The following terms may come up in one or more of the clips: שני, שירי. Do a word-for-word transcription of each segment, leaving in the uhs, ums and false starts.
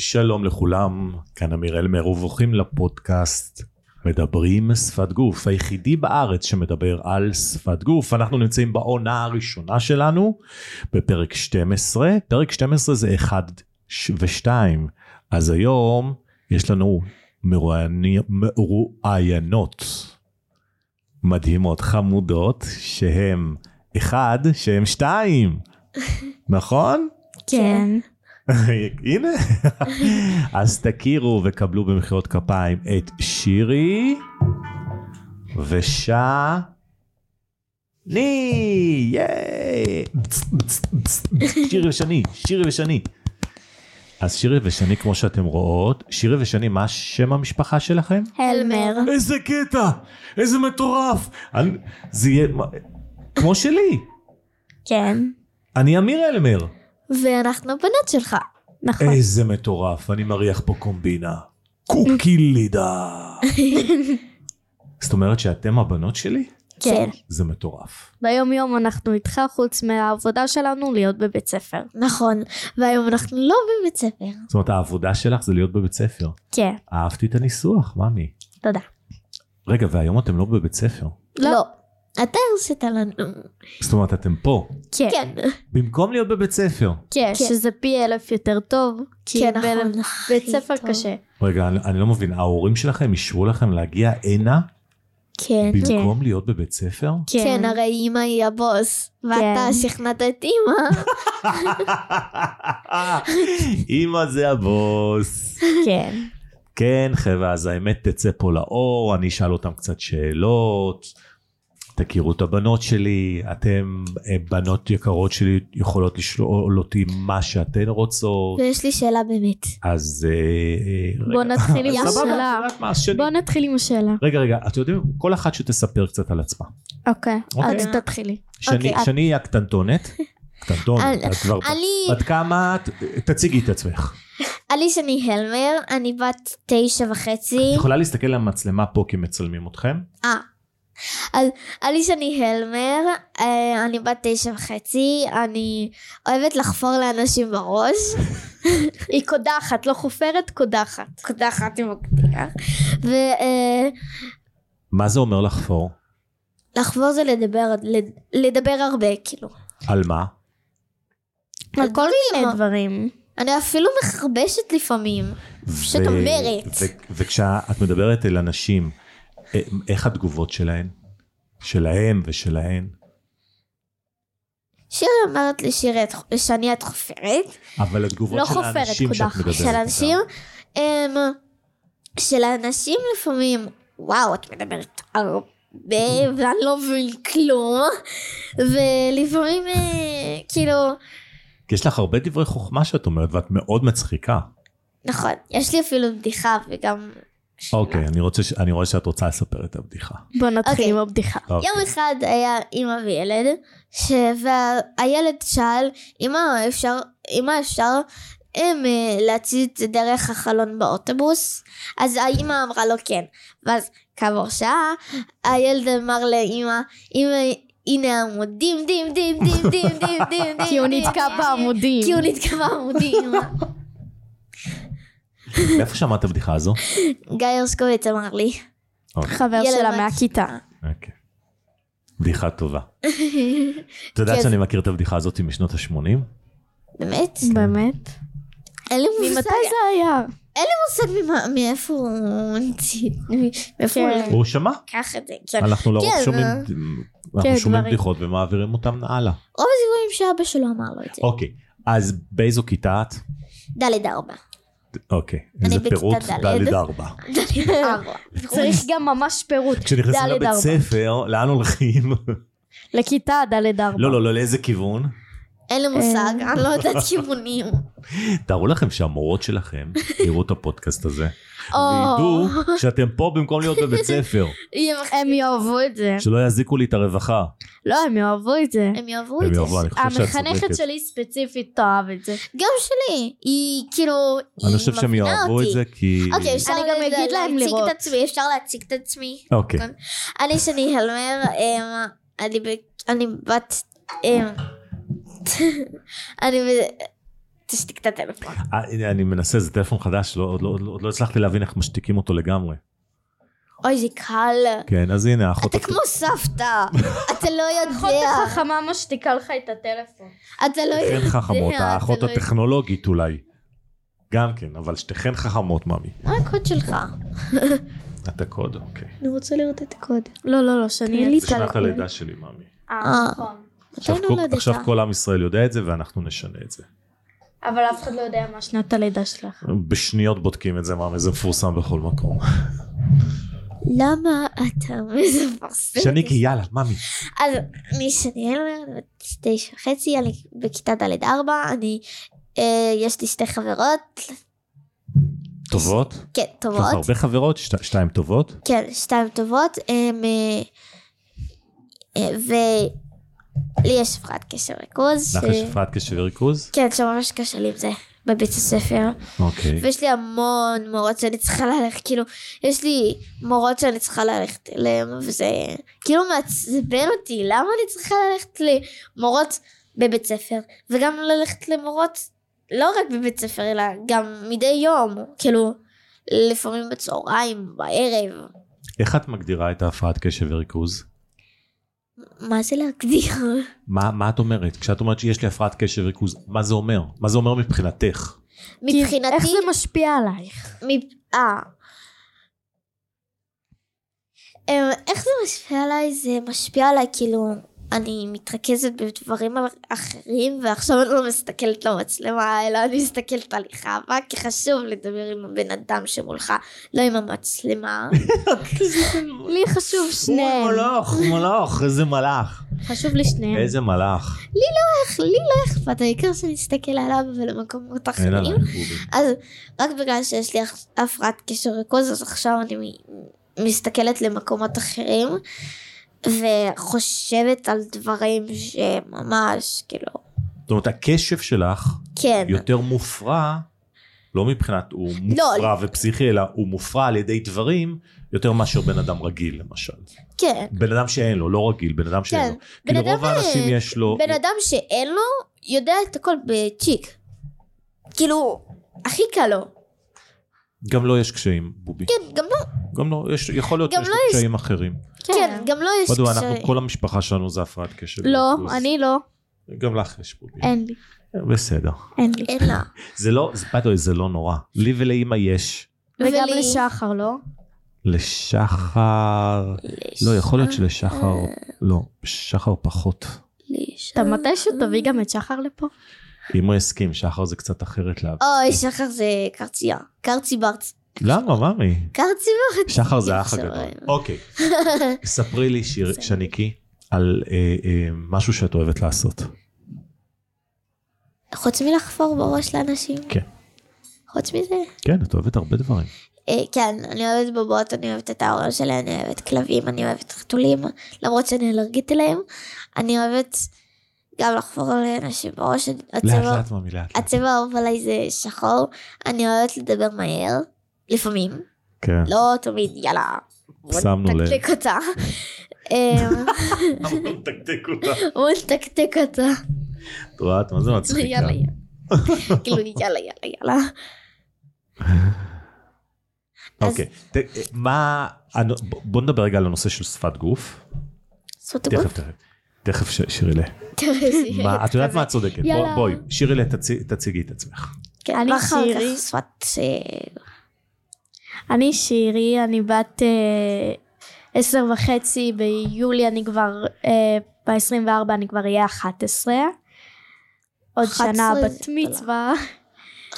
שלום לכולם, כאן אמיראל מרווחים לפודקאסט מדברים שפת גוף, היחידי בארץ שמדבר על שפת גוף. אנחנו נמצאים בעונה הראשונה שלנו בפרק שתים עשרה, פרק שתים עשרה זה אחת ושתיים, אז היום יש לנו מרואיינות מדהימות, חמודות, שהן אחד, שהן שתיים, נכון? כן. הנה, אז תכירו וקבלו במחיאות כפיים את שירי ושני, ייי, שירי ושני, שירי ושני. אז שירי ושני, כמו שאתם רואות, שירי ושני, מה שם המשפחה שלכם? הלמר. איזה קטע, איזה מטורף, זה יהיה כמו שלי. כן. אני אמיר הלמר. ואנחנו בנות שלך, נכון? איזה מטורף, אני מריח פה קומבינה. קוקי לידה. זאת אומרת שאתם הבנות שלי? כן. זה מטורף. ביום יום אנחנו איתך, חוץ מהעבודה שלנו, להיות בבית ספר. נכון, והיום אנחנו לא בבית ספר. זאת אומרת, העבודה שלך זה להיות בבית ספר. כן. אהבתי את הניסוח, מאמי. תודה. רגע, והיום אתם לא בבית ספר? לא. אתה הרשת לנו. זאת אומרת, אתם פה. כן. במקום להיות בבית ספר. כן, שזה פי אלף יותר טוב. כן, נכון. בית ספר קשה. רגע, אני לא מבין, ההורים שלכם אישרו לכם להגיע הנה? כן. במקום להיות בבית ספר? כן, הרי אימא היא הבוס. ואתה שכנעת את אימא. אימא זה הבוס. כן. כן, חבר'ה, אז האמת תצא פה לאור, אני אשאל אותם קצת שאלות. תכירו את הבנות שלי, אתם בנות יקרות שלי יכולות לשאול אותי מה שאתן רוצות. ויש לי שאלה באמת. אז בוא נתחיל עם השאלה. בוא נתחיל עם השאלה. רגע, רגע, את יודעים, כל אחת שתספר קצת על עצמה. אוקיי, אז תתחילי. שני היא הקטנטונת. קטנטונת, את כבר בת כמה, תציגי את עצמך. אני שני הלמר, אני בת תשע וחצי. את יכולה להסתכל למצלמה פה כי מצלמים אתכם? אה. אז אני שני הלמר, אני בת תשע וחצי, אני אוהבת לחפור לאנשים בראש. היא קודחת, לא חופרת, קודחת. קודחת עם הקדירה. מה זה אומר לחפור? לחפור זה לדבר, לדבר הרבה, כאילו. על מה? על כל מיני דברים. אני אפילו מחרבשת לפעמים, פשוט אומרת. וכשאת מדברת אל אנשים, איך התגובות שלהן? שלהם ושלהן? שירי אומרת לי שירי, שאני את חופרת. אבל התגובות לא של חופרת, האנשים שאת מדברת. של אנשים, הם, של האנשים לפעמים, וואו, את מדברת הרבה, ואני לא מבין כלום. ולפעמים, כאילו... יש לך הרבה דברי חוכמה שאת אומרת, ואת מאוד מצחיקה. נכון, יש לי אפילו בדיחה וגם... אוקיי, אני רואה שאת רוצה לספר את הבדיחה. בוא נתחיל עם הבדיחה. יום אחד היה אמא וילד, והילד שאל, אמא אפשר להציץ דרך החלון באוטובוס? אז האמא אמרה לו כן. ואז כעבור שעה, הילד אמר לאמא, אמא, הנה העמודים, דים, דים, דים, דים, דים, דים, כי הוא נתקע בעמודים. כי הוא נתקע בעמודים. מאיפה שמעת הבדיחה הזו? גיא הרשקוביץ אמר לי, חבר שלה מהכיתה. בדיחה טובה. אתה יודעת שאני מכיר את הבדיחה הזאת משנות ה-שמונים? באמת? באמת? אין לי מושג. ממתי זה היה? אין לי מושג מאיפה הוא נציג. הוא שמע? קח את זה. אנחנו לא שומעים בדיחות ומעבירים אותם הלאה. רוב הזיגורים שאבא שלו אמר לו את זה. אוקיי, אז באיזו כיתה את? ד' ארבע. אוקיי, איזה פירוט ד' ארבע. צריך גם ממש פירוט. כשנכנסים לבית ספר, לאן הולכים? לכיתה ד' ארבע. לא, לא, לא, לאיזה כיוון? אין לי מושג, אני לא יודעת כיוונים. תארו לכם שהמורות שלכם יראו את הפודקאסט הזה, וידעו שאתם פה במקום להיות בבית ספר. הם יאהבו את זה. שלא יזיקו לי את הרווחה. לא, הם יאהבו את זה. הם יאהבו את זה. המחנכת שלי ספציפית תאהב את זה. גם שלי. היא כאילו, היא מפנה אותי. אני חושב שהם יאהבו את זה כי... אוקיי, אפשר להציג את עצמי, אפשר להציג את עצמי. אוקיי. אני שני הלמר, אני בת... אני בת... אני תשתיק את הטלפון. אני מנסה, זה טלפון חדש, עוד לא הצלחתי להבין איך משתיקים אותו לגמרי. אוי, זה קל. כן, אז הנה, אחותך. אתה כמו סבתא, אתה לא יודע. אחות החכמה משתיקה לך את הטלפון. אתה לא יודע. שתיכן חכמות, האחות הטכנולוגית אולי. גם כן, אבל שתיכן חכמות, מאמי. מה הקוד שלך? אתה קוד, אוקיי. אני רוצה לראות את הקוד. לא, לא, לא, שאני אליטה. זה שנת הלידה שלי, מאמי. אה, נכון. עכשיו כל עם ישראל יודע את זה, ואנחנו נשנה את זה. אבל אף אחד לא יודע מה שנת הלידה שלך. בשניות בודקים את זה, מאמי, זה מפורסם בכל מקום. למה אתה מפרסם? שני, כי יאללה, מאמי. אז אני שני, תשע וחצי, אני בכיתה ד' ארבע, אני, יש לי שתי חברות. טובות? כן, טובות. יש הרבה חברות, שתיים טובות? כן, שתיים טובות, ו... לי יש הפרעת קשב וריכוז. לך יש הפרעת קשב וריכוז? כן, שממש קשה לי עם זה, בבית הספר. אוקיי. ויש לי המון מורות שאני צריכה ללכת, כאילו, יש לי מורות שאני צריכה ללכת אליהן, וזה כאילו מעצבן אותי, למה אני צריכה ללכת למורות בבית ספר? וגם ללכת למורות, לא רק בבית ספר, אלא גם מדי יום, כאילו, לפעמים בצהריים, בערב. איך את מגדירה את ההפרעת קשב וריכוז? מה זה להגדיר? מה, מה את אומרת? כשאת אומרת שיש לי הפרעת קשב וריכוז, מה זה אומר? מה זה אומר מבחינתך? מבחינתי... איך זה משפיע עלייך? אה. איך זה משפיע עליי? זה משפיע עליי, כאילו, אני מתרכזת בדברים אחרים, ועכשיו אני לא מסתכלת למצלמה, אלא אני מסתכלת על חווה, כי חשוב לדבר עם הבן אדם שמולך, לא עם המצלמה. לי חשוב שניהם. מולך, מולך, איזה מלאך. חשוב לי שניהם. איזה מלאך. לי לא, לי לא אכפת, העיקר שנסתכל עליו ולמקומות אחרים. אז רק בגלל שיש לי הפרעת קשב וריכוז, אז עכשיו אני מסתכלת למקומות אחרים, וחושבת על דברים שממש, כאילו... זאת אומרת, הקשב שלך כן. יותר מופרע, לא מבחינת הוא מופרע לא, ופסיכי, אלא הוא מופרע על ידי דברים, יותר מאשר בן אדם רגיל, למשל. כן. בן אדם שאין לו, לא רגיל, בן אדם שאין כן. לו. כאילו בן רוב האנשים ב... יש לו... בן אדם שאין לו, יודע את הכל בצ'יק. כאילו, הכי קל לו. גם לא יש קשיים, בובי. כן, גם לא. גם לא, יש, יכול להיות שיש לא קשיים יש... אחרים. כן, גם לא יש קשיים. אנחנו, כל המשפחה שלנו זה הפרעת קשב. לא, אני לא. גם לך יש בובי. אין לי. בסדר. אין לי. אין לה. זה לא, זה לא נורא. לי ולאמא יש. וגם לשחר, לא? לשחר. לא, יכול להיות שלשחר, לא, שחר פחות. אתה מתישהו תביא גם את שחר לפה? אם הוא הסכים, שחר זה קצת אחרת להביא. אוי, שחר זה קרצייה. קרצי ברצי. למה, מאמי? קרצי ברצי. שחר זה האח הגדול. אוקיי. ספרי לי, שניקי, על משהו שאת אוהבת לעשות. חוץ מלחפור בראש לאנשים. כן. חוץ מזה. כן, את אוהבת הרבה דברים. כן, אני אוהבת בובות, אני אוהבת את האורל שלי, אני אוהבת כלבים, אני אוהבת חתולים, למרות שאני אלרגית אליהם. אני אוהבת... גם לחפור על אנשים בראש, הצבע האהוב עליי זה שחור, אני אוהבת לדבר מהר, לפעמים, לא תמיד, יאללה, בוא נתקתק אותה. בוא נתקתק אותה. בוא נתקתק אותה. את רואה, את מה זה מצחיקה? יאללה, יאללה, יאללה. אוקיי, בוא נדבר רגע על הנושא של שפת גוף. שפת גוף? תכף, תכף. תכף שירילה. את יודעת מה את צודקת? בואי, שירילה, תציגי את עצמך. אני שירי. אני שירי, אני בת עשר וחצי, ביולי אני כבר, ב-עשרים וארבע אני כבר אהיה אחת עשרה. עוד שנה בת מצווה.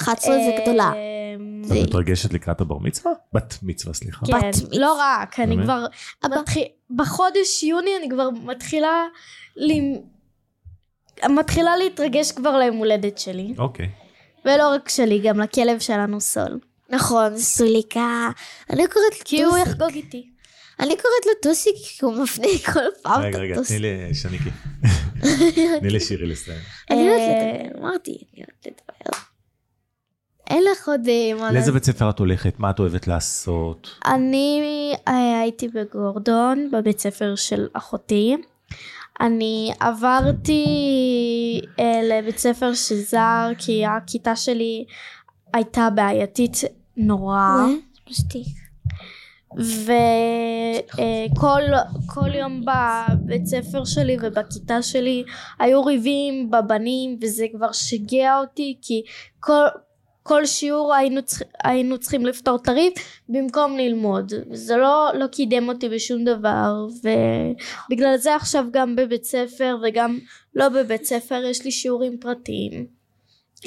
אחת עשרה זה גדולה. את מתרגשת לקראת הבר מצווה? בת מצווה, סליחה. כן, לא רק, אני כבר... בחודש יוני אני כבר מתחילה... מתחילה להתרגש כבר ליום הולדת שלי. אוקיי. ולא רק שלי, גם לכלב שלנו סול. נכון, סוליקה. אני קוראת... כי הוא יחגוג איתי. אני קוראת לו טוסי, כי הוא מפנה כל פעם את הטוסי. רגע, רגע, תני לי שניקי. תני לי שירי לסיים. אני יודעת לדבר, אמרתי, אני יודעת לדבר. אין לך עוד... לאיזה בית ספר את הולכת? מה את אוהבת לעשות? אני הייתי בגורדון, בבית ספר של אחותי. אני עברתי ל... לבית ספר שזר, כי הכיתה שלי הייתה בעייתית נורא. משתיק. וכל כל יום בבית ספר שלי ובכיתה שלי היו ריבים בבנים, וזה כבר שגע אותי, כי כל... כל שיעור היינו, היינו צריכים לפתור את הריב במקום ללמוד. זה לא, לא קידם אותי בשום דבר, ובגלל זה עכשיו גם בבית ספר וגם לא בבית ספר יש לי שיעורים פרטיים.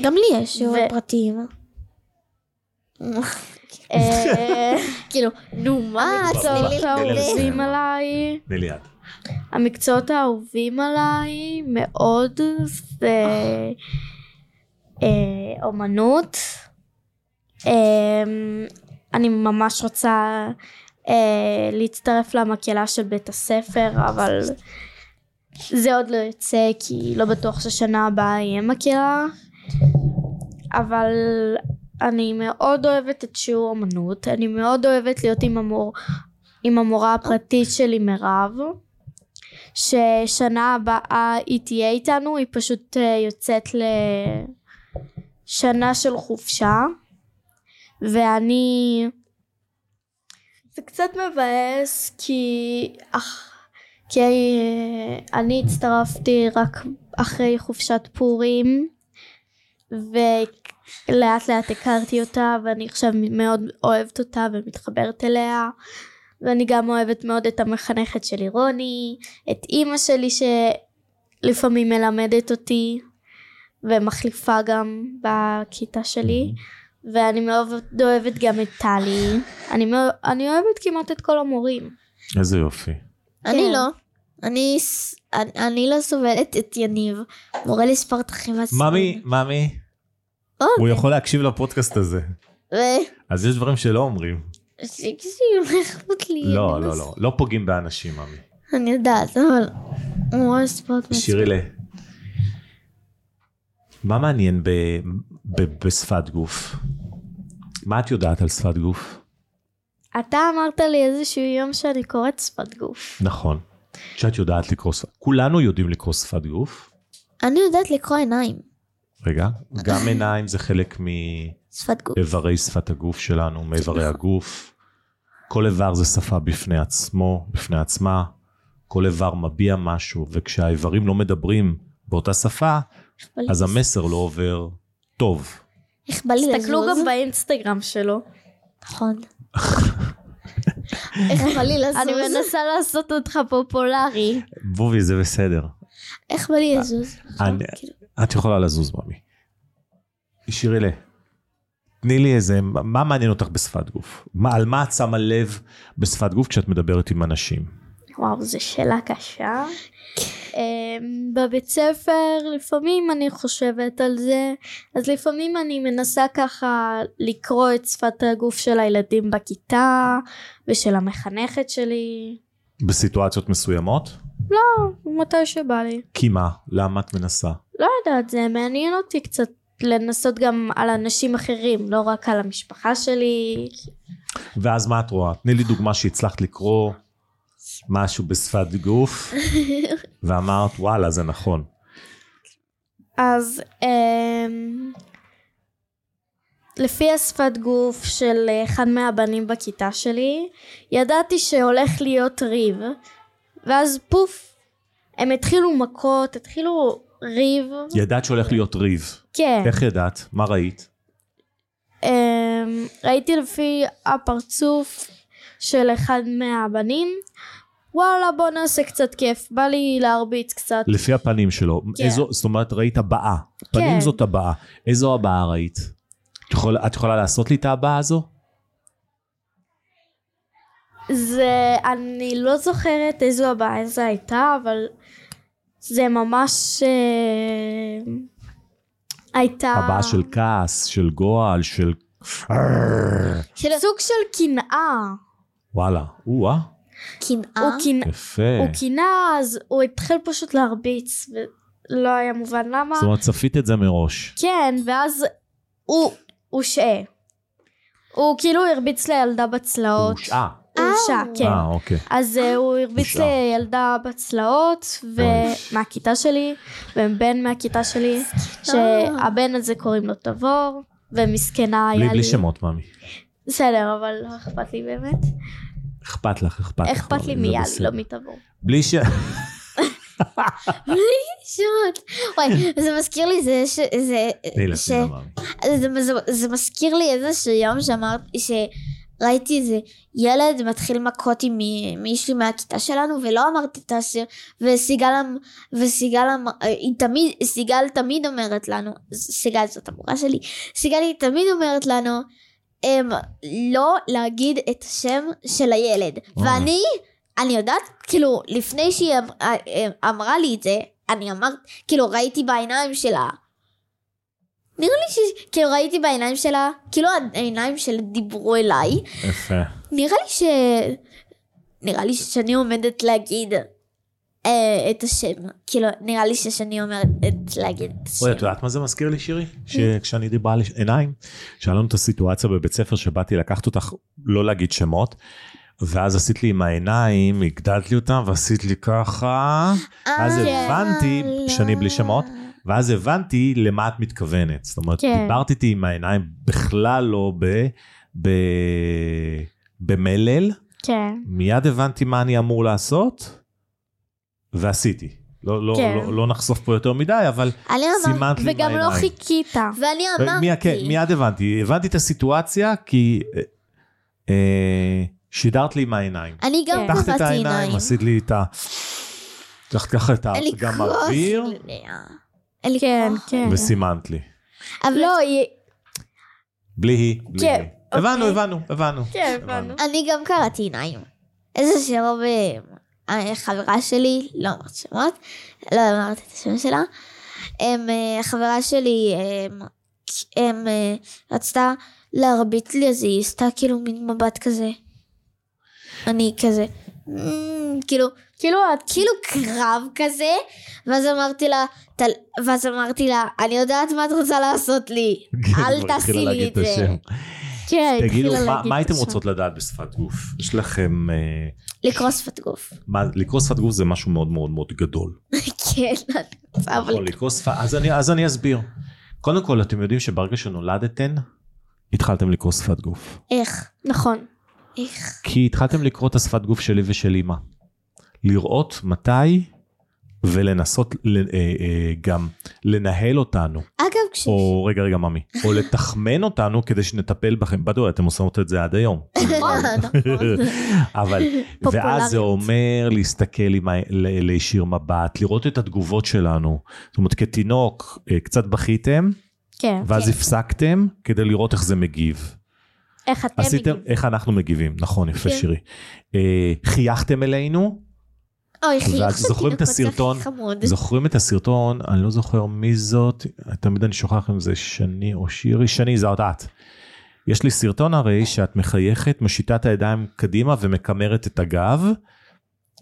גם לי יש שיעורים ו... פרטיים. כאילו, נו מה, המקצועות האהובים עליי. נליד. המקצועות האהובים עליי מאוד, ו... אומנות. אני ממש רוצה להצטרף למקהלה של בית הספר, אבל זה עוד לא יוצא כי לא בטוח ששנה הבאה יהיה מקהלה, אבל אני מאוד אוהבת את שיעור אומנות, אני מאוד אוהבת להיות עם המור, עם המורה הפרטית שלי מירב, ששנה הבאה היא תהיה איתנו, היא פשוט יוצאת ל... שנה של חופשה, ואני, זה קצת מבאס כי, אח... כי אני הצטרפתי רק אחרי חופשת פורים, ולאט לאט הכרתי אותה ואני עכשיו מאוד אוהבת אותה ומתחברת אליה, ואני גם אוהבת מאוד את המחנכת שלי רוני, את אמא שלי שלפעמים מלמדת אותי ומחליפה גם בכיתה שלי, ואני מאוד אוהבת גם את טלי. אני, אני אוהבת כמעט את כל המורים. איזה יופי. כן. אני לא. אני, אני, אני לא סובלת את יניב. מורה לספורט הכי מסוים. ממי, ממי. אוקיי. הוא יכול להקשיב לפודקאסט הזה. ו... אז יש דברים שלא אומרים. שיקשיב, אכפת לי. לא, לא, לא. לא פוגעים באנשים, ממי. אני יודעת, אבל... מורה לספורט... שירי לה. מה מעניין ב, ב, בשפת גוף? מה את יודעת על שפת גוף? אתה אמרת לי איזשהו יום שאני קוראת שפת גוף. נכון. שאת יודעת לקרוא שפת. כולנו יודעים לקרוא שפת גוף. אני יודעת לקרוא עיניים. רגע, גם עיניים זה חלק מאיברי שפת הגוף שלנו, מאיברי הגוף. כל איבר זה שפה בפני עצמו, בפני עצמה. כל איבר מביע משהו, וכשהאיברים לא מדברים באותה שפה, אז המסר לא עובר טוב. תסתכלו גם באינסטגרם שלו. נכון. איך בא לי לזוז? אני מנסה לעשות אותך פופולרי. בובי, זה בסדר. איך בא לי לזוז? את יכולה לזוז, ממי. שירי, תני לי איזה, מה מעניין אותך בשפת גוף? על מה את שמה לב בשפת גוף כשאת מדברת עם אנשים? וואו, זו שאלה קשה. בבית ספר, לפעמים אני חושבת על זה, אז לפעמים אני מנסה ככה לקרוא את שפת הגוף של הילדים בכיתה, ושל המחנכת שלי. בסיטואציות מסוימות? לא, מתי שבא לי. כי מה? למה את מנסה? לא יודעת, זה מעניין אותי קצת לנסות גם על אנשים אחרים, לא רק על המשפחה שלי. ואז מה את רואה? תני לי דוגמה שהצלחת לקרוא... משהו בשפת גוף ואמרת וואלה זה נכון. אז לפי השפת גוף של אחד מהבנים בכיתה שלי ידעתי שהולך להיות ריב, ואז פוף הם התחילו מכות, התחילו ריב. ידעת שהולך להיות ריב? כן. איך ידעת? מה ראית? ראיתי לפי הפרצוף של אחד מהבנים, וואלה בוא נעשה קצת כיף, בא לי להרביץ קצת. לפי הפנים שלו, כן. איזו, זאת אומרת ראית הבאה, כן. פנים זאת הבאה, איזו הבאה ראית? את, יכול, את יכולה לעשות לי את הבאה הזו? זה, אני לא זוכרת איזו הבאה איזו הייתה, אבל זה ממש אה, הייתה... הבאה של כעס, של גועל, של סוג של קנאה. וואלה, הוא אה? קנאה? יפה. הוא קנאה, אז הוא התחיל פשוט להרביץ, ולא היה מובן למה. זאת אומרת, צפית את זה מראש. כן, ואז הוא, הוא שעה. הוא כאילו הרביץ לילדה בצלעות. הוא שעה. הוא אישה, כן. אז הוא הרביץ לילדה בצלעות, מהכיתה שלי, ובן מהכיתה שלי, שהבן הזה קוראים לו תבור, ומסכנה היה לי... בלי שמות, מאמי. בסדר, אבל לא אכפת לי באמת. אכפת לך, אכפת לך. אכפת לי מיאלי, לא מתבור. בלי ש... בלי שמות. וואי, זה מזכיר לי זה ש... זה מזכיר לי איזשהו יום שאמרת ש... ראיתי איזה ילד מתחיל מכות עם מישהו מהכיתה שלנו, ולא אמרתי את השיר, וסיגל, וסיגל, היא תמיד, סיגל תמיד אומרת לנו, סיגל זאת המורה שלי, סיגל היא תמיד אומרת לנו, לא להגיד את השם של הילד, ואני, אני יודעת, כאילו, לפני שהיא אמרה לי את זה, אני אמרתי, כאילו, ראיתי בעיניים שלה, נראה לי ש... כאילו ראיתי בעיניים שלה, כאילו העיניים שלה דיברו אליי. יפה. נראה לי ש... נראה לי ששני עומדת להגיד אה, את השם. כאילו, נראה לי ששני עומדת להגיד את השם. אוי, את יודעת מה זה מזכיר לי, שירי? שכשאני דיברה על עיניים, שאלנו את הסיטואציה בבית ספר שבאתי לקחת אותך לא להגיד שמות, ואז עשית לי עם העיניים, הגדלת לי אותם, ועשית לי ככה, אז הבנתי שאני בלי שמות, ואז הבנתי למה את מתכוונת. זאת אומרת, דיברתי איתי עם העיניים בכלל לא במלל. מיד הבנתי מה אני אמור לעשות, ועשיתי. לא נחשוף פה יותר מדי, אבל סימנת לי עם העיניים. וגם לא חיכית. ואני אמרתי. מיד הבנתי. הבנתי את הסיטואציה, כי שידרת לי עם העיניים. אני גם קבעתי עיניים. פתחת את העיניים, עשית לי את ה... תחת ככה את גם האוויר. כן, כן. וסימנת לי. אבל לא, היא... בלי היא, בלי היא. הבנו, הבנו, הבנו. כן, הבנו. אני גם קראתי עיניים. איזה שירו בחברה שלי, לא אמרת שמות, לא אמרת את השם שלה, החברה שלי רצתה להרביט לי, אז היא עשתה כאילו מין מבט כזה. אני כזה... כאילו, כאילו, כאילו קרב כזה, ואז אמרתי לה, ואז אמרתי לה, אני יודעת מה את רוצה לעשות לי, אל תעשי לי את זה. תגידו, מה הייתם רוצות לדעת בשפת גוף? יש לכם... לקרוא שפת גוף. לקרוא שפת גוף זה משהו מאוד מאוד מאוד גדול. כן, אני רוצה. אז אני אסביר. קודם כל, אתם יודעים שברגע שנולדתן, התחלתם לקרוא שפת גוף. איך? נכון. איך? כי התחלתם לקרוא את השפת גוף שלי ושל אימא. לראות מתי ולנסות גם לנהל אותנו. אגב, כש... או רגע, רגע, ממי. או לתחמן אותנו כדי שנטפל בכם. בדיוק, אתם עושים את זה עד היום. נכון, נכון. אבל, ואז זה אומר להסתכל, להישיר מבט, לראות את התגובות שלנו. זאת אומרת, כתינוק, קצת בכיתם, ואז הפסקתם כדי לראות איך זה מגיב. איך אתם מגיבים? איך אנחנו מגיבים, נכון, יפה שירי. חייכתם אלינו, זוכרים את הסרטון, זוכרים את הסרטון, אני לא זוכר מי זאת, תמיד אני שוכח אם זה שני או שירי, שני זאת את. יש לי סרטון הרי שאת מחייכת, משיטה את הידיים קדימה ומקמרת את הגב,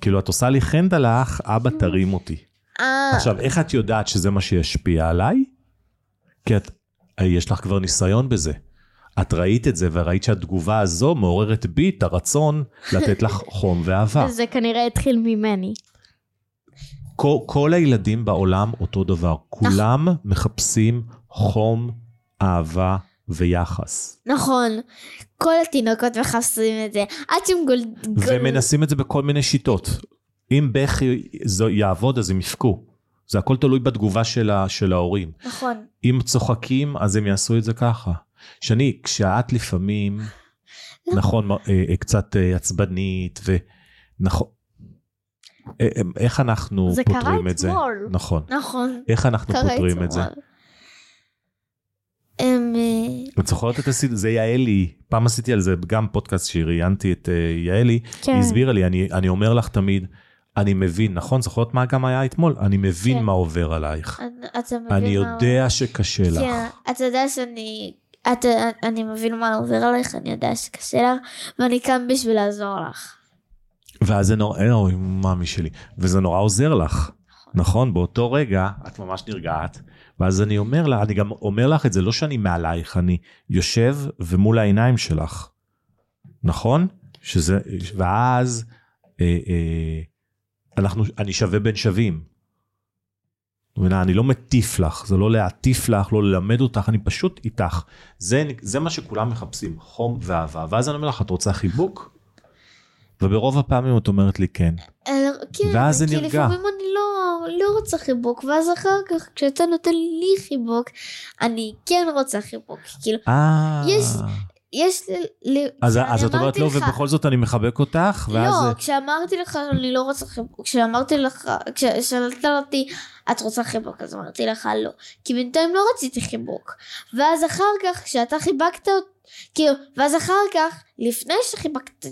כאילו את עושה לי חנד עלך, אבא תרים אותי. עכשיו, איך את יודעת שזה מה שישפיע עליי? כי יש לך כבר ניסיון בזה. את ראית את זה, וראית שהתגובה הזו מעוררת בי את הרצון לתת לך חום ואהבה. זה כנראה התחיל ממני. כל, כל הילדים בעולם אותו דבר. כולם מחפשים חום, אהבה ויחס. נכון. כל התינוקות מחפשים את זה. עד שהם גול... ומנסים את זה בכל מיני שיטות. אם בכי יעבוד, אז הם יפקו. זה הכל תלוי בתגובה של, ה, של ההורים. נכון. אם צוחקים, אז הם יעשו את זה ככה. שני, כשאת לפעמים, נכון, קצת עצבנית, ונכון, איך אנחנו פותרים את זה? זה קרה אתמול. נכון. נכון. איך אנחנו פותרים את זה? את זוכרת את הסיד... זה יעלי, פעם עשיתי על זה, גם פודקאסט שראיינתי את יעלי, היא הסבירה לי, אני אומר לך תמיד, אני מבין, נכון? זוכרת מה גם היה אתמול? אני מבין מה עובר עלייך. אני יודע שקשה לך. אתה יודע שאני... את, אני מבין מה עובר עליך, אני יודע שקשה לך, ואני כאן בשביל לעזור לך. ואז זה נורא, אוי, מאמי שלי, וזה נורא עוזר לך, נכון? באותו רגע, את ממש נרגעת, ואז אני אומר לה, אני גם אומר לך את זה, לא שאני מעלייך, אני יושב ומול העיניים שלך, נכון? שזה, ואז אה, אה, אנחנו, אני שווה בין שווים. אני לא מטיף לך, זה לא להטיף לך, לא ללמד אותך, אני פשוט איתך. זה, זה מה שכולם מחפשים, חום ואהבה. ואז אני אומר לך, את רוצה חיבוק? וברוב הפעמים את אומרת לי כן. כן, ואז זה נרגע. כי לפעמים אני לא, לא רוצה חיבוק, ואז אחר כך, כשאתה נותן לי חיבוק, אני כן רוצה חיבוק. כאילו, יש... יש לי, אז את אומרת לא, ובכל זאת אני מחבק אותך, לא, כשאמרתי לך אני לא רוצה חיבוק, כשאמרתי לך, כששאלת אותי את רוצה חיבוק, אז אמרתי לך לא, כי בינתיים לא רציתי חיבוק, ואז אחר כך כשאתה חיבקת, ואז אחר כך לפני שחיבקת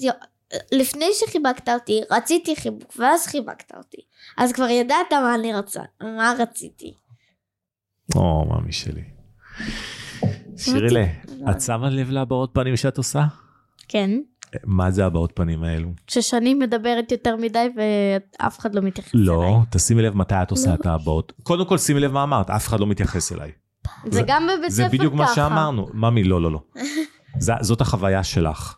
לפני שחיבקת אותי רציתי חיבוק, ואז חיבקת אותי, אז כבר ידעת מה אני רוצה, מה רציתי. או מאמי שלי שירי, את שמה לב להבעות פנים שאת עושה? כן. מה זה הבעות פנים האלו? ששני מדברת יותר מדי ואף אחד לא מתייחס אליי. לא, תשימי לב מתי את עושה את ההבעות. קודם כל שימי לב מה אמרת, אף אחד לא מתייחס אליי. זה גם בבית ספר ככה. זה בדיוק מה שאמרנו. ממי, לא, לא, לא. זאת החוויה שלך.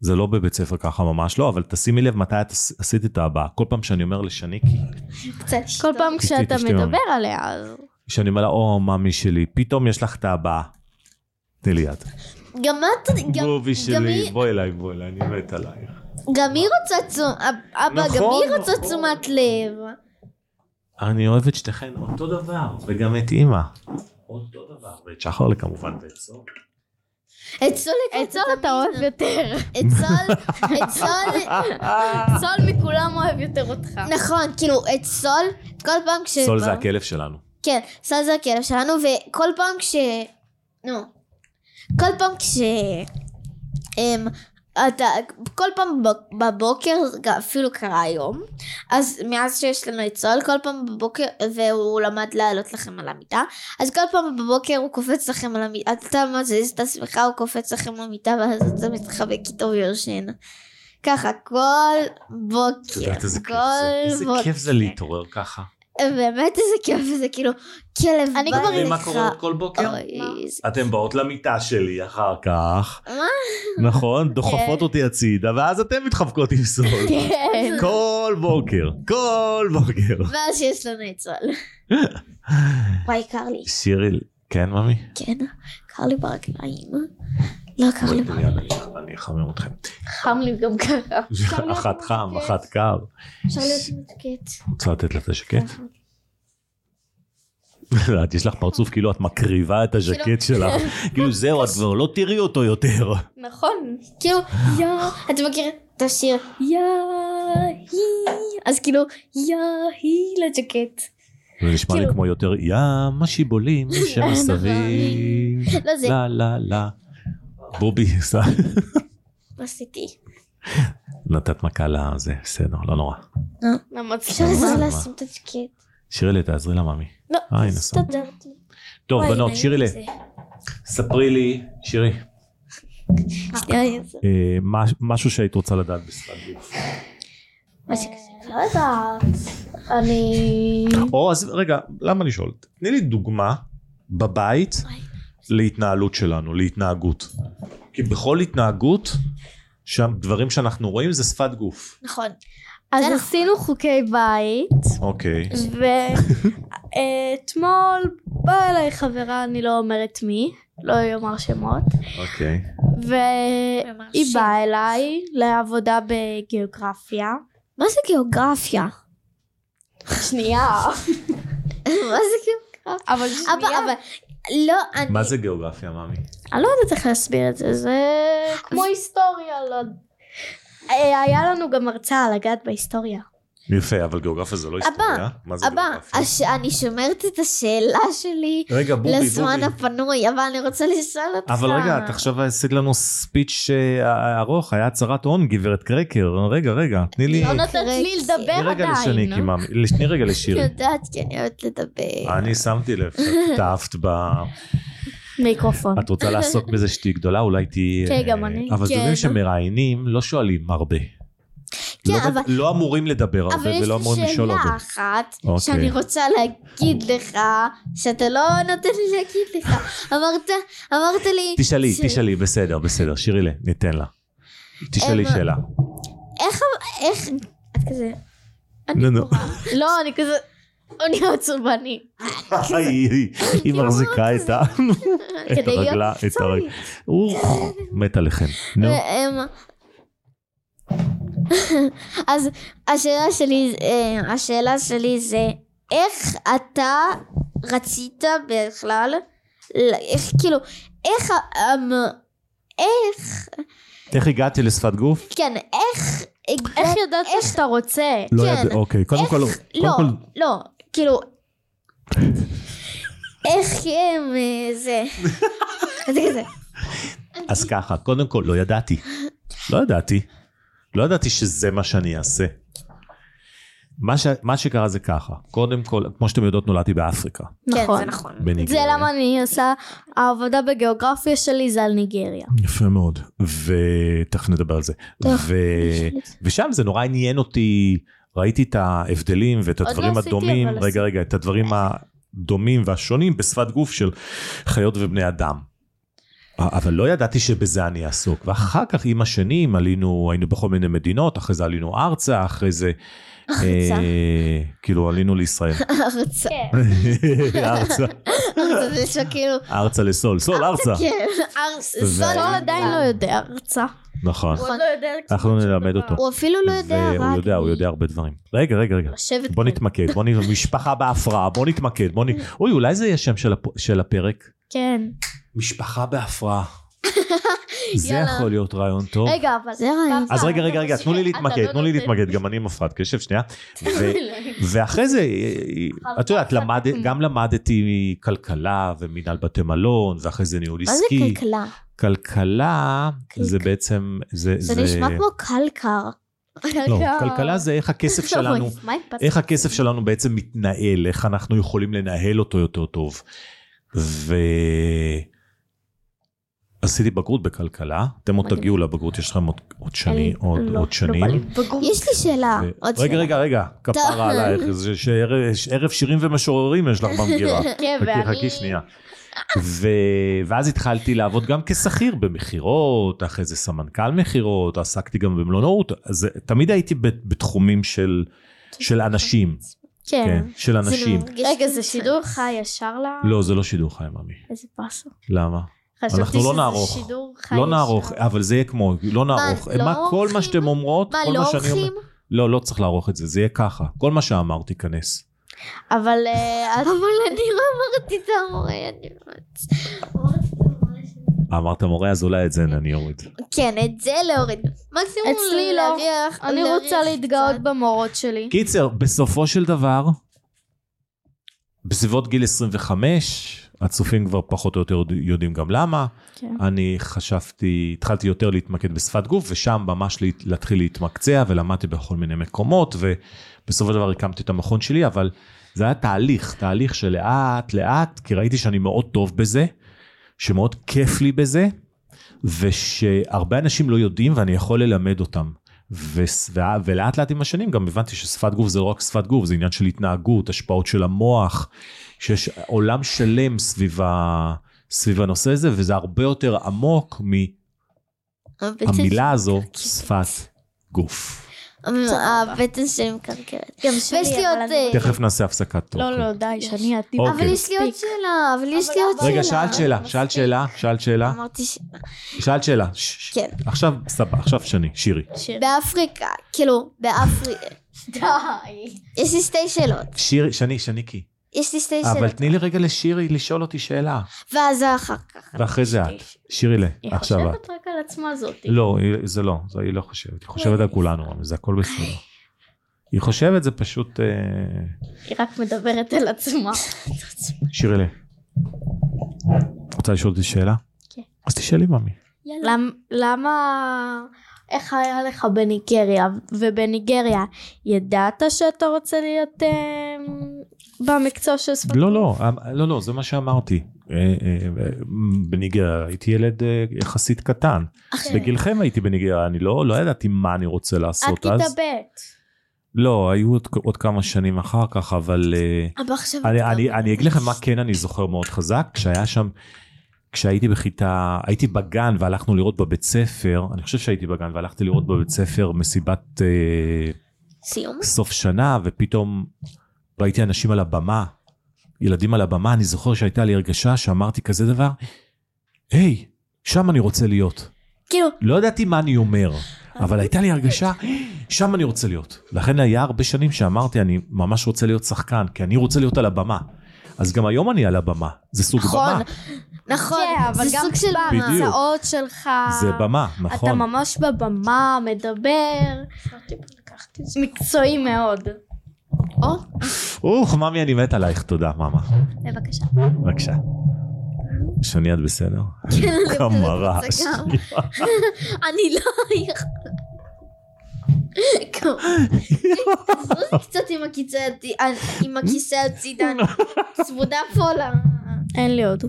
זה לא בבית ספר ככה, ממש לא, אבל תשימי לב מתי את עשית את ההבעה. כל פעם שאני אומר לשני, כל פעם כשאתה מדבר עליה. כשאני אומר לה, או ממי שלי, פתאום יש לך את ההבעה. תני לי יד. גם את... בובי שלי, בואי אליי, בואי אליי, אני מת עלייך. גם היא רוצה תשומת... אבא, גם היא רוצה תשומת לב. אני אוהבת שתיכן אותו דבר, וגם את אימא. אותו דבר, ואת שחרלה כמובן, ואת סול. את סול אתה אוהב יותר. את סול... את סול... סול מכולם אוהב יותר אותך. נכון, כאילו, את סול, כל פעם כש... סול זה הכלב שלנו. כן, סול זה הכלב שלנו, וכל פעם כש... נו... כל פעם כש... אמ, אתה, כל פעם בבוקר, אפילו קרה היום, אז מאז שיש לנו את סול, כל פעם בבוקר, והוא למד לעלות לכם על המיטה, אז כל פעם בבוקר הוא קופץ לכם על המיטה, אתה מזיז את עצמך, הוא קופץ לכם על המיטה, ואז אתה מתחבק איתו ויושן. ככה, כל בוקר, כל בוקר. איזה כיף זה להתעורר ככה. באמת איזה כיף, זה כאילו כלב בא לך. ומה קורה כל בוקר? אתם באות למיטה שלי אחר כך. מה? נכון? דוחפות אותי הצידה, ואז אתם מתחבקות עם סול. כן. כל בוקר, כל בוקר. ואז שיש לנו את סול. וואי, קר לי. שירי, כן, ממי? כן, קר לי ברגליים. לא קר לי ברגליים. אני אחמם אתכם. חם לי גם קרה. אחת חם, אחת קר. אפשר להיות מתקט. רוצה לתת לה את השקט? יש לך פרצוף כאילו את מקריבה את הז'קט שלך. כאילו זהו, את כבר לא תראי אותו יותר. נכון. כאילו, את מכירה את השיר, יאהי. אז כאילו, יאהי לז'קט. זה נשמע לי כמו יותר, יא, מה שיבולים שמסביב. לא זה. לא, לא, לא. בובי, סע. עשיתי. נתת מכה לזה, בסדר, לא נורא. אפשר לשים את השקט. שירי לי, תעזרי למאמי. לא, הסתדרתי. טוב, בנות, שירי לי. ספרי לי, שירי. משהו שהיית רוצה לדעת בשפת גוף. מה שקשה, לא יודעת. אני... או, אז רגע, למה לשאול? תני לי דוגמה בבית... להתנהלות שלנו, להתנהגות. כי בכל התנהגות, שם דברים שאנחנו רואים זה שפת גוף. נכון. אז עשינו חוקי בית. אוקיי. ואתמול באה אליי חברה, אני לא אומרת מי, לא אומר שמות. אוקיי. והיא באה אליי לעבודה בגיאוגרפיה. מה זה גיאוגרפיה? שנייה. מה זה גיאוגרפיה? אבל שנייה. אבל... לא, אני... מה זה גיאוגרפיה, מאמי? אני לא יודעת איך להסביר את זה, זה כמו היסטוריה, לא... היה לנו גם הרצאה לגעת בהיסטוריה. יפה, אבל גיאוגרפיה זה לא היסטוריה. מה זה גיאוגרפיה? אבא, אני שומרת את השאלה שלי לזמן הפנוי, אבל אני רוצה לשאול אותך. אבל רגע, אתה עכשיו עשית לנו ספיץ' ארוך, היה הצהרת הון, גברת קרקר. רגע, רגע, תני לי... לא נתת לי לדבר עדיין. רגע לשני, כי מאמי, שני רגע לשירי. יודעת, כי אני אוהבת לדבר. אני שמתי לב, תעפת ב... מיקרופון. את רוצה לעסוק בזה שתהי גדולה, אולי תהי... כן, גם אני. אבל דברים שמראיינים לא שואלים הרבה. לא אמורים לדבר הרבה ולא אמורים לשאול הרבה. אבל יש לי שאלה אחת שאני רוצה להגיד לך, שאתה לא נותן לי להגיד לך. אמרת לי... תשאלי, תשאלי, בסדר, בסדר, שירי לה, ניתן לה. תשאלי שאלה. איך, איך, את כזה, אני קוראה. לא, אני כזה, אני עצובני. היא מחזיקה את הרגלה, את הרגלה. מת עליכם. אז השאלה שלי, השאלה שלי זה, איך אתה רצית בכלל, איך כאילו, איך, איך, איך הגעתי לשפת גוף? כן, איך, איך יודעת שאתה רוצה? לא יודע, אוקיי, קודם כל, לא, לא, כאילו, איך הם זה, זה כזה. אז ככה, קודם כל, לא ידעתי, לא ידעתי, לא ידעתי שזה מה שאני אעשה. מה, ש... מה שקרה זה ככה, קודם כל, כמו שאתם יודעות, נולדתי באפריקה. נכון, זה נכון. זה למה אני עושה, העבודה בגיאוגרפיה שלי זה על ניגריה. יפה מאוד, ותכף נדבר על זה. ו... ושם זה נורא עניין אותי, ראיתי את ההבדלים ואת הדברים לא הדומים, רגע עשיתי. רגע, את הדברים הדומים והשונים בשפת גוף של חיות ובני אדם. אבל לא ידעתי שבזה אני אעסוק, ואחר כך עם השנים עלינו, היינו בכל מיני מדינות, אחרי זה עלינו ארצה, אחרי זה... ארצה. כאילו עלינו לישראל. ארצה. ארצה. ארצה לסול, סול, ארצה. סול עדיין לא יודע, ארצה. נכון. אנחנו נלמד אותו. הוא אפילו לא יודע. הוא יודע, הוא יודע הרבה דברים. רגע, רגע, רגע. בוא נתמקד, בוא נתמקד, משפחה בהפרעה, בוא נתמקד, בוא נתמקד. אוי, אולי זה יהיה שם של הפרק? כן. משפחה בהפרעה. זה יכול להיות רעיון טוב. רגע, אבל זה רעיון. אז רגע, רגע, רגע, תנו לי להתמקד, תנו לי להתמקד, גם אני מפרד, קשב שנייה. ואחרי זה, את יודעת, גם למדתי מכלכלה ומנהל בתי מלון, ואחרי זה ניהול עסקי. מה זה כלכלה? כלכלה זה בעצם... זה נשמע כמו קלקר. לא, כלכלה זה איך הכסף שלנו, איך הכסף שלנו בעצם מתנהל, איך אנחנו יכולים לנהל אותו יותר טוב. ו... עשיתי בגרות בכלכלה, אתם עוד תגיעו לבגרות, יש לכם עוד שנים, עוד שנים. יש לי שאלה. רגע, רגע, רגע, כפרה עלייך, ערב שירים ומשוררים יש לך במגירה. חכי שנייה. ואז התחלתי לעבוד גם כשכיר במחירות, אחרי זה סמנכ"ל מחירות, עסקתי גם במלונאות, אז תמיד הייתי בתחומים של אנשים. כן, של אנשים. רגע, זה שידור חי ישר לה? לא, זה לא שידור חי, מאמי. איזה פסו. למה? אנחנו לא נערוך, לא נערוך, אבל זה יהיה כמו, לא נערוך, כל מה שאתם אומרות, מה לא עורכים? לא, לא צריך לערוך את זה, זה יהיה ככה, כל מה שאמרתי כנס. אבל אני לא אמרתי את המורה, אני אמרתי. אמרת המורה, אז אולי את זה אני אוריד. כן, את זה להוריד. מקסימום להריח, אני רוצה להתגאות במורות שלי. קיצר, בסופו של דבר, בסביבות גיל עשרים וחמש... הצופים כבר פחות או יותר יודעים גם למה. אני חשבתי, התחלתי יותר להתמקד בשפת גוף, ושם ממש להתחיל להתמקצע, ולמדתי בכל מיני מקומות, ובסופו של דבר הקמתי את המכון שלי, אבל זה היה תהליך, תהליך שלאט לאט, כי ראיתי שאני מאוד טוב בזה, שמאוד כיף לי בזה, ושהרבה אנשים לא יודעים, ואני יכול ללמד אותם. ולאט לאט עם השנים גם הבנתי ששפת גוף זה לא רק שפת גוף, זה עניין של התנהגות, השפעות של המוח, שיש עולם שלם סביב הנושא הזה, וזה הרבה יותר עמוק מהמילה הזו, שפת גוף. הבטן שלי מקרקרת. גם שלי, אבל... תכף נעשה הפסקת תוכן. לא, לא, די, שאני עתיד. אבל יש לי עוד שאלה, אבל יש לי עוד שאלה. רגע, שאלת שאלה, שאלת שאלה, שאלת שאלה. אמרתי שאלה. שאלת שאלה. כן. עכשיו, סבא, עכשיו שני, שירי. באפריקה, כאילו, באפריקה. די. יש לי שתי שאלות. שירי, שני, שני כי. יש לי שתי שאלות. אבל תני לי רגע לשירי לשאול אותי שאלה. ואז זה אחר כך. ואחרי זה את. שירי לה. היא חושבת רק על עצמה הזאת. לא, זה לא. היא לא חושבת. היא חושבת על כולנו. זה הכל בסדר. היא חושבת, זה פשוט... היא רק מדברת על עצמה. שירי לה. רוצה לשאול אותי שאלה? כן. אז תשאלי, מאמי. למה... איך היה לך בניגריה? ובניגריה, ידעת שאתה רוצה להיות... במקצוע של שפת גוף? לא, לא, לא, לא, זה מה שאמרתי. בניגריה הייתי ילד יחסית קטן. בגילכם הייתי בניגריה, אני לא ידעתי מה אני רוצה לעשות אז. עד כיתה ב'. לא, היו עוד כמה שנים אחר כך, אבל... אני אגיד לכם מה כן אני זוכר מאוד חזק, כשהיה שם כשהייתי בכיתה, הייתי בגן והלכנו לראות בבית ספר, אני חושב שהייתי בגן והלכתי לראות בבית ספר מסיבת סיום? סוף שנה, ופתאום ראיתי אנשים על הבמה, ילדים על הבמה, אני זוכר שהייתה לי הרגשה שאמרתי כזה דבר, היי, שם אני רוצה להיות. כאילו. לא ידעתי מה אני אומר, אבל הייתה לי הרגשה, שם אני רוצה להיות. לכן היה הרבה שנים שאמרתי, אני ממש רוצה להיות שחקן, כי אני רוצה להיות על הבמה. אז גם היום אני על הבמה, זה סוג במה. נכון, אבל גם של המסעות שלך. זה במה, נכון. אתה ממש בבמה, מדבר. מקצועי מאוד. אוח, ממי, אני מת עלייך, תודה, ממה. בבקשה. בבקשה. שני, את בסדר? כמה רעש. אני לא יכולה. קצת עם הכיסא הצידן. צבודה פה לה. אין לי עוד.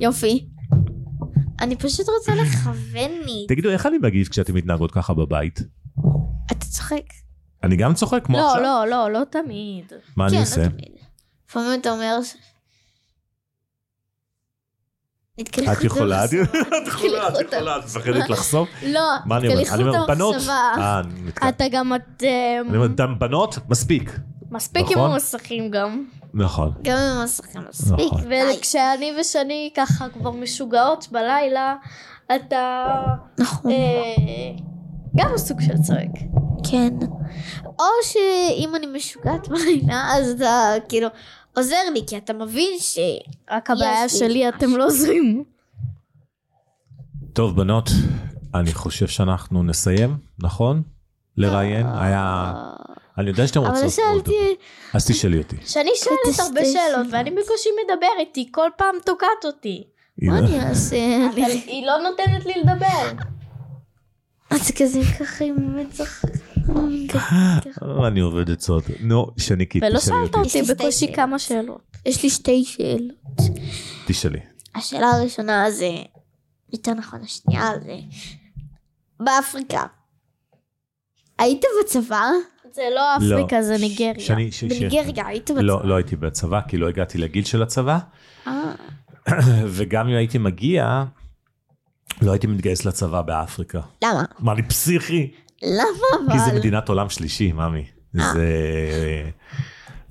יופי. אני פשוט רוצה לכוון לי. תגידו, איך אני מגיב כשאתם מתנהגות ככה בבית? אתה צוחק. אני גם צוחק כמו עכשיו? לא, לא, לא, לא תמיד. מה אני עושה? לפעמים אתה אומר... את יכולה, את יכולה, את יכולה, את מפחדת לחסום? לא, תקליחו את המחשבה. אתה גם את... אתם בנות? מספיק. מספיק עם המסכים גם. נכון. גם עם המסכים מספיק. וכשאני ושני ככה כבר משוגעות בלילה, אתה... נכון. גם סוג של צועק. כן. או שאם אני משוגעת בלילה, אז אתה כאילו... עוזר לי, כי אתה מבין שרק הבעיה שלי אתם לא עוזרים. טוב בנות, אני חושב שאנחנו נסיים, נכון? לראיין, היה... אני יודע שאתם רוצות... אבל שאלתי... אז תשאלי אותי. שאני שאלת הרבה שאלות, ואני בקושי מדבר איתי, כל פעם תוקעת אותי. מה אני אעשה? היא לא נותנת לי לדבר. אז כזה ככה היא מצחקה. אני עובדת זאת. נו, שני, כי תשאלי אותי. ולא שאלת אותי בקושי כמה שאלות. יש לי שתי שאלות. תשאלי. השאלה הראשונה זה, יותר נכון, השנייה זה, באפריקה. היית בצבא? זה לא אפריקה, זה ניגריה. בניגריה היית בצבא? לא, לא הייתי בצבא, כי לא הגעתי לגיל של הצבא. וגם אם הייתי מגיע, לא הייתי מתגייס לצבא באפריקה. למה? מה, אני פסיכי? למה אבל? כי זה מדינת עולם שלישי, מאמי. זה...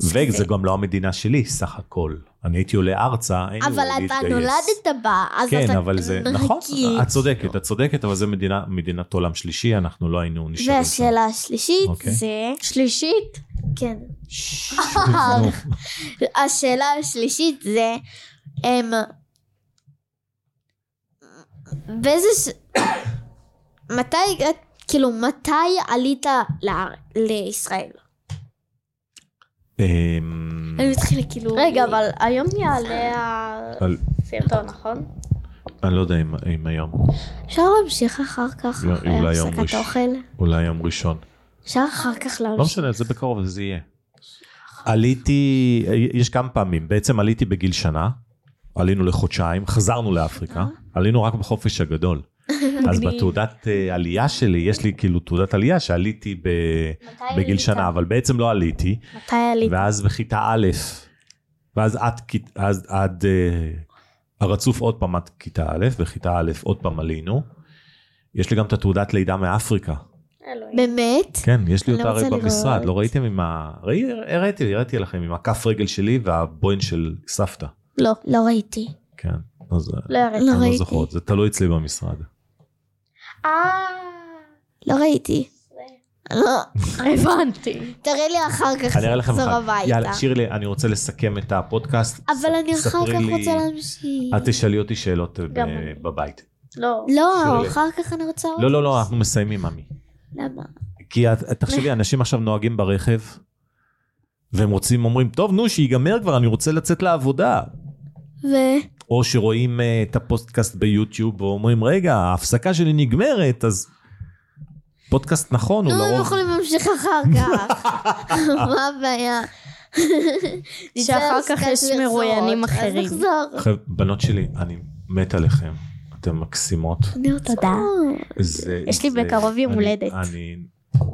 וזה גם לא המדינה שלי, סך הכל. אני הייתי עולה ארצה, אין לי להתגייס. אבל אתה נולדת בה, אז אתה... כן, אבל זה... נכון, את צודקת, את צודקת, אבל זה מדינת עולם שלישי, אנחנו לא היינו נשארים. והשאלה השלישית זה... שלישית? כן. השאלה השלישית זה... באיזה... מתי... כאילו, מתי עלית לישראל? אני מתחילה כאילו... רגע, אבל היום יעלה הסרטון, נכון? אני לא יודע אם היום. אפשר להמשיך אחר כך, אחרי הפסקת אוכל? אולי יום ראשון. אפשר אחר כך להמשיך. לא משנה, זה בקרוב, זה יהיה. עליתי, יש כמה פעמים, בעצם עליתי בגיל שנה, עלינו לחודשיים, חזרנו לאפריקה, עלינו רק בחופש הגדול. אז בתעודת עלייה שלי, יש לי כאילו תעודת עלייה שעליתי בגיל שנה, אבל בעצם לא עליתי. מתי עליתי? ואז בכיתה א', ואז עד הרצוף עוד פעם עד כיתה א', בכיתה א' עוד פעם עלינו. יש לי גם את התעודת לידה מאפריקה. באמת? כן, יש לי אותה הרי במשרד, לא ראיתם עם ה... הראיתי, הראיתי לכם עם הכף רגל שלי והבוין של סבתא. לא, לא ראיתי. כן. לא ראיתי. זה תלוי אצלי במשרד. אה, לא ראיתי. לא, הבנתי. תראה לי אחר כך, תחזור הביתה. יאללה, שירי, אני רוצה לסכם את הפודקאסט. אבל אני אחר כך רוצה להמשיך. את תשאלי אותי שאלות בבית. לא. לא, אחר כך אני רוצה... לא, לא, לא, אנחנו מסיימים, אמי. למה? כי תחשבי, אנשים עכשיו נוהגים ברכב, והם רוצים, אומרים, טוב, נו, שיגמר כבר, אני רוצה לצאת לעבודה. ו... או שרואים את הפודקאסט ביוטיוב, ואומרים, רגע, ההפסקה שלי נגמרת, אז פודקאסט נכון, הוא לא... נו, הם יכולים להמשיך אחר כך. מה הבעיה? שאחר כך יש מרואיינים אחרים. בנות שלי, אני מת עליכם. אתן מקסימות. תודה. יש לי בקרוב יום הולדת.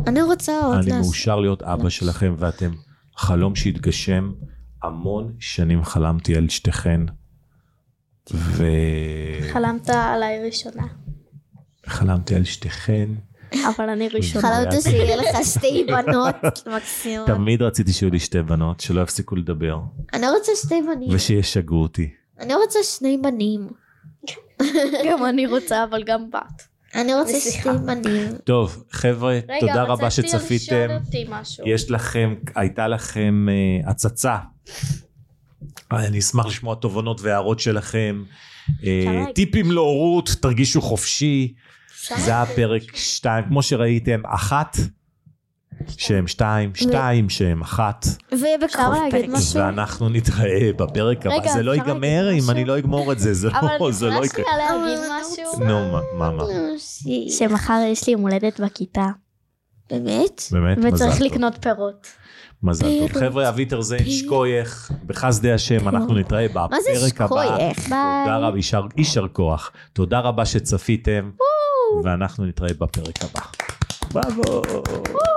אני רוצה עוד לעשות. אני מאושר להיות אבא שלכם, ואתם חלום שהתגשם. המון שנים חלמתי על שתיכן. ו... חלמת עליי ראשונה. חלמתי על שתיכן. אבל אני ראשונה. חלמתי שיהיה לך שתי בנות מקסימות. תמיד רציתי שיהיו לי שתי בנות, שלא יפסיקו לדבר. אני רוצה שתי בנים. ושישגעו אותי. אני רוצה שני בנים. גם אני רוצה, אבל גם בת. אני רוצה שתי בנים. טוב, חבר'ה, תודה רבה שצפיתם. יש לכם, הייתה לכם הצצה. אני אשמח לשמוע תובנות והערות שלכם. טיפים להורות, תרגישו חופשי. זה הפרק שתיים, כמו שראיתם, אחת, שם שתיים, שתיים, שם אחת. ואנחנו נתראה בפרק הבא. זה לא ייגמר אם אני לא אגמור את זה. זה לא ייגמר. שמחר יש לי יום הולדת בכיתה. באמת? וצריך לקנות פירות. מזל טוב. חבר'ה, אביתר זה שקוייך, בחסדי השם, אנחנו נתראה בפרק הבא. תודה רבה, אישר כוח. תודה רבה שצפיתם. ואנחנו נתראה בפרק הבא. בבו!